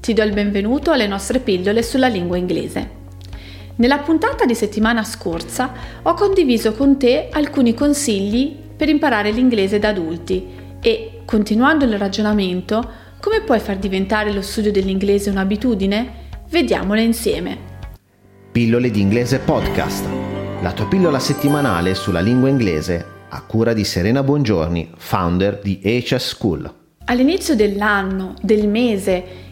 Ti do il benvenuto alle nostre pillole sulla lingua inglese. Nella puntata di settimana scorsa ho condiviso con te alcuni consigli per imparare l'inglese da adulti e, continuando il ragionamento, come puoi far diventare lo studio dell'inglese un'abitudine? Vediamole insieme. Pillole di inglese podcast, la tua pillola settimanale sulla lingua inglese a cura di Serena Buongiorni, founder di Aches School. All'inizio dell'anno, del mese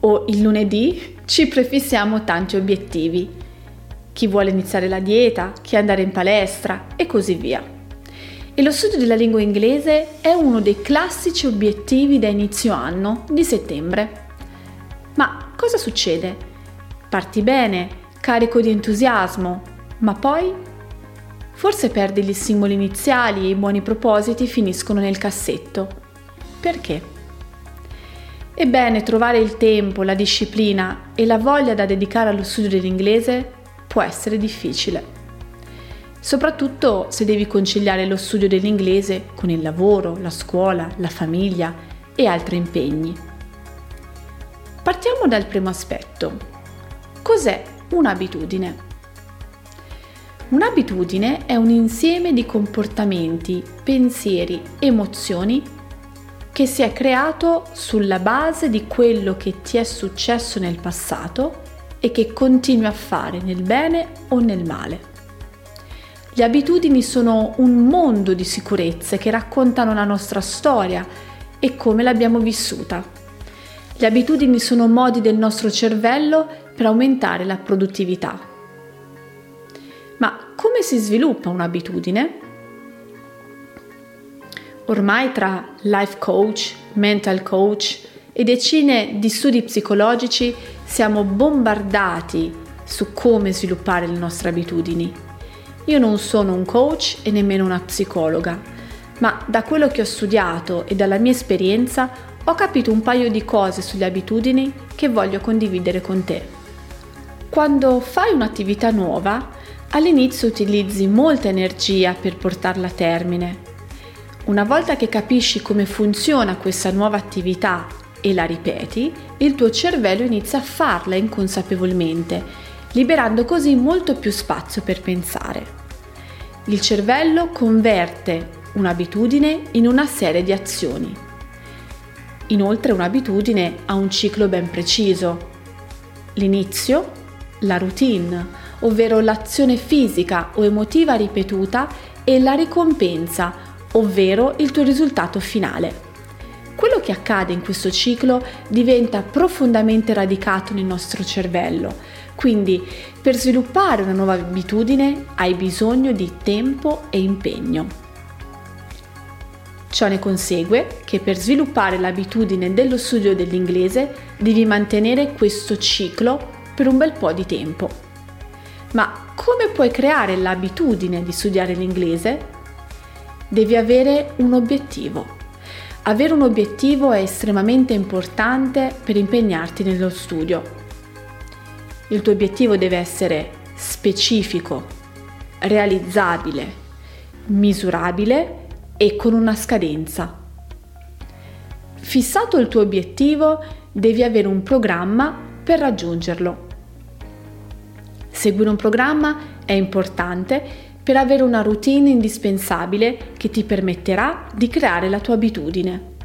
o il lunedì ci prefissiamo tanti obiettivi. Chi vuole iniziare la dieta, chi andare in palestra e così via. E lo studio della lingua inglese è uno dei classici obiettivi da inizio anno di settembre. Ma cosa succede? Parti bene, carico di entusiasmo, ma poi? Forse perdi gli stimoli iniziali e i buoni propositi finiscono nel cassetto. Perché? Ebbene, trovare il tempo, la disciplina e la voglia da dedicare allo studio dell'inglese può essere difficile. Soprattutto se devi conciliare lo studio dell'inglese con il lavoro, la scuola, la famiglia e altri impegni. Partiamo dal primo aspetto. Cos'è un'abitudine? Un'abitudine è un insieme di comportamenti, pensieri, emozioni che si è creato sulla base di quello che ti è successo nel passato e che continui a fare nel bene o nel male. Le abitudini sono un mondo di sicurezze che raccontano la nostra storia e come l'abbiamo vissuta. Le abitudini sono modi del nostro cervello per aumentare la produttività. Ma come si sviluppa un'abitudine? Ormai tra life coach, mental coach e decine di studi psicologici siamo bombardati su come sviluppare le nostre abitudini. Io non sono un coach e nemmeno una psicologa, ma da quello che ho studiato e dalla mia esperienza ho capito un paio di cose sulle abitudini che voglio condividere con te. Quando fai un'attività nuova, all'inizio utilizzi molta energia per portarla a termine. Una volta che capisci come funziona questa nuova attività e la ripeti, il tuo cervello inizia a farla inconsapevolmente, liberando così molto più spazio per pensare. Il cervello converte un'abitudine in una serie di azioni. Inoltre un'abitudine ha un ciclo ben preciso. L'inizio, la routine, ovvero l'azione fisica o emotiva ripetuta, e la ricompensa, ovvero il tuo risultato finale. Quello che accade in questo ciclo diventa profondamente radicato nel nostro cervello, quindi per sviluppare una nuova abitudine hai bisogno di tempo e impegno. Ciò ne consegue che per sviluppare l'abitudine dello studio dell'inglese devi mantenere questo ciclo per un bel po' di tempo. Ma come puoi creare l'abitudine di studiare l'inglese? Devi avere un obiettivo. Avere un obiettivo è estremamente importante per impegnarti nello studio. Il tuo obiettivo deve essere specifico, realizzabile, misurabile e con una scadenza. Fissato il tuo obiettivo, devi avere un programma per raggiungerlo. Seguire un programma è importante per avere una routine indispensabile che ti permetterà di creare la tua abitudine.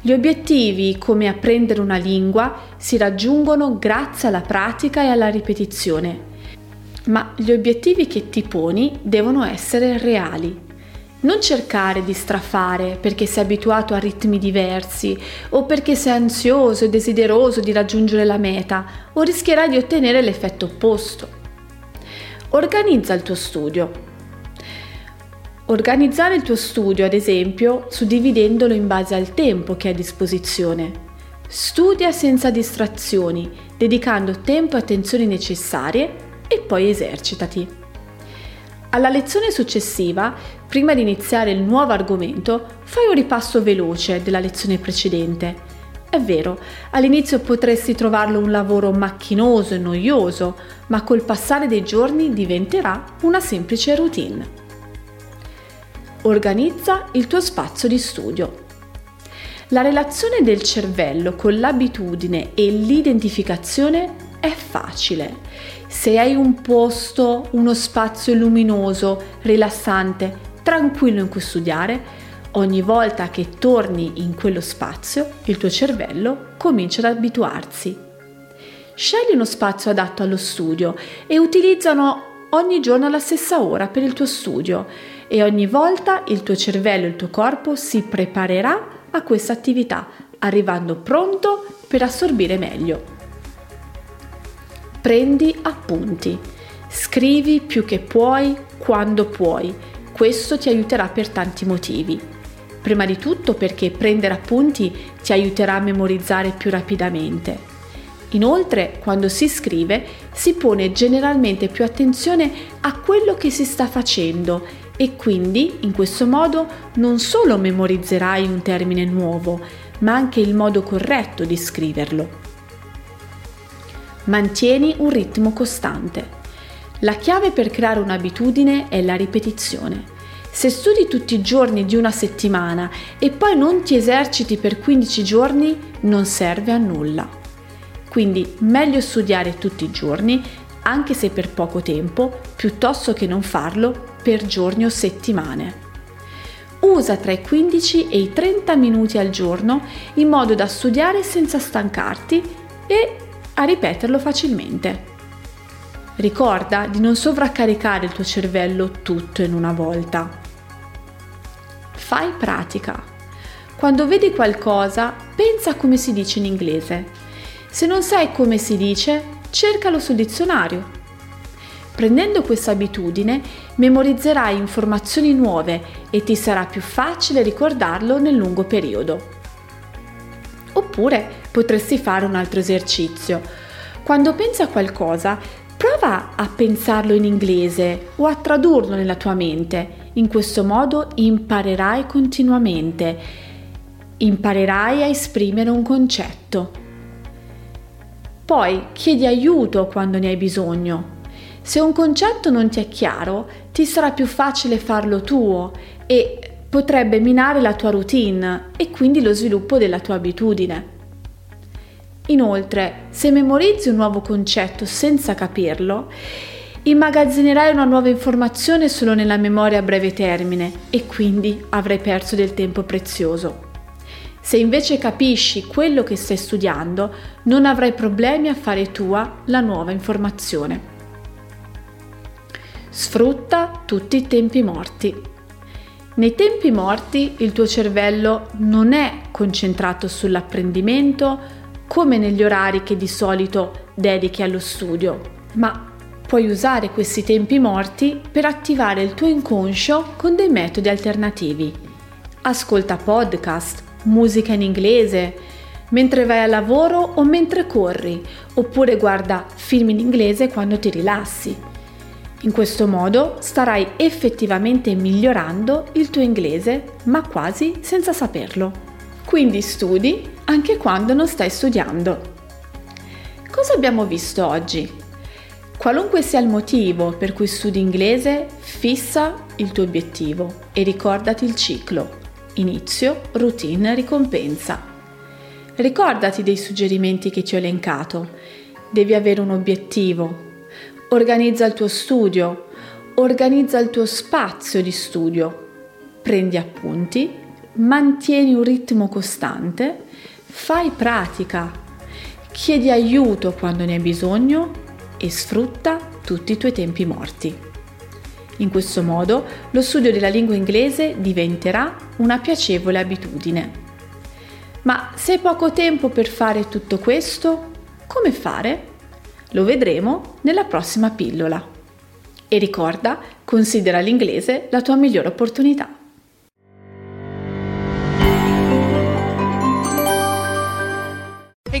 Gli obiettivi, come apprendere una lingua, si raggiungono grazie alla pratica e alla ripetizione, ma gli obiettivi che ti poni devono essere reali. Non cercare di strafare perché sei abituato a ritmi diversi o perché sei ansioso e desideroso di raggiungere la meta, o rischierai di ottenere l'effetto opposto. Organizza il tuo studio. Organizzare il tuo studio, ad esempio, suddividendolo in base al tempo che hai a disposizione. Studia senza distrazioni, dedicando tempo e attenzioni necessarie e poi esercitati. Alla lezione successiva, prima di iniziare il nuovo argomento, fai un ripasso veloce della lezione precedente. È vero, all'inizio potresti trovarlo un lavoro macchinoso e noioso, ma col passare dei giorni diventerà una semplice routine. Organizza il tuo spazio di studio. La relazione del cervello con l'abitudine e l'identificazione è facile. Se hai un posto, uno spazio luminoso, rilassante, tranquillo in cui studiare, ogni volta che torni in quello spazio, il tuo cervello comincia ad abituarsi. Scegli uno spazio adatto allo studio e utilizzano ogni giorno alla stessa ora per il tuo studio e ogni volta il tuo cervello e il tuo corpo si preparerà a questa attività, arrivando pronto per assorbire meglio. Prendi appunti, scrivi più che puoi, quando puoi. Questo ti aiuterà per tanti motivi. Prima di tutto perché prendere appunti ti aiuterà a memorizzare più rapidamente. Inoltre, quando si scrive, si pone generalmente più attenzione a quello che si sta facendo e quindi, in questo modo, non solo memorizzerai un termine nuovo, ma anche il modo corretto di scriverlo. Mantieni un ritmo costante. La chiave per creare un'abitudine è la ripetizione. Se studi tutti i giorni di una settimana e poi non ti eserciti per 15 giorni, non serve a nulla. Quindi meglio studiare tutti i giorni, anche se per poco tempo, piuttosto che non farlo per giorni o settimane. Usa tra i 15 e i 30 minuti al giorno in modo da studiare senza stancarti e a ripeterlo facilmente. Ricorda di non sovraccaricare il tuo cervello tutto in una volta. Fai pratica. Quando vedi qualcosa, pensa a come si dice in inglese. Se non sai come si dice, cercalo sul dizionario. Prendendo questa abitudine, memorizzerai informazioni nuove e ti sarà più facile ricordarlo nel lungo periodo. Oppure potresti fare un altro esercizio. Quando pensi a qualcosa, prova a pensarlo in inglese o a tradurlo nella tua mente. In questo modo imparerai continuamente. Imparerai a esprimere un concetto. Poi chiedi aiuto quando ne hai bisogno. Se un concetto non ti è chiaro, ti sarà più facile farlo tuo e potrebbe minare la tua routine e quindi lo sviluppo della tua abitudine. Inoltre, se memorizzi un nuovo concetto senza capirlo, immagazzinerai una nuova informazione solo nella memoria a breve termine e quindi avrai perso del tempo prezioso. Se invece capisci quello che stai studiando, non avrai problemi a fare tua la nuova informazione. Sfrutta tutti i tempi morti. Nei tempi morti il tuo cervello non è concentrato sull'apprendimento come negli orari che di solito dedichi allo studio, ma puoi usare questi tempi morti per attivare il tuo inconscio con dei metodi alternativi. Ascolta podcast, musica in inglese, mentre vai al lavoro o mentre corri, oppure guarda film in inglese quando ti rilassi. In questo modo starai effettivamente migliorando il tuo inglese, ma quasi senza saperlo. Quindi studi anche quando non stai studiando. Cosa abbiamo visto oggi? Qualunque sia il motivo per cui studi inglese, fissa il tuo obiettivo e ricordati il ciclo. Inizio, routine, ricompensa. Ricordati dei suggerimenti che ti ho elencato. Devi avere un obiettivo. Organizza il tuo studio. Organizza il tuo spazio di studio. Prendi appunti. Mantieni un ritmo costante. Fai pratica. Chiedi aiuto quando ne hai bisogno e sfrutta tutti i tuoi tempi morti. In questo modo lo studio della lingua inglese diventerà una piacevole abitudine. Ma se hai poco tempo per fare tutto questo, come fare? Lo vedremo nella prossima pillola. E ricorda, considera l'inglese la tua migliore opportunità. Hey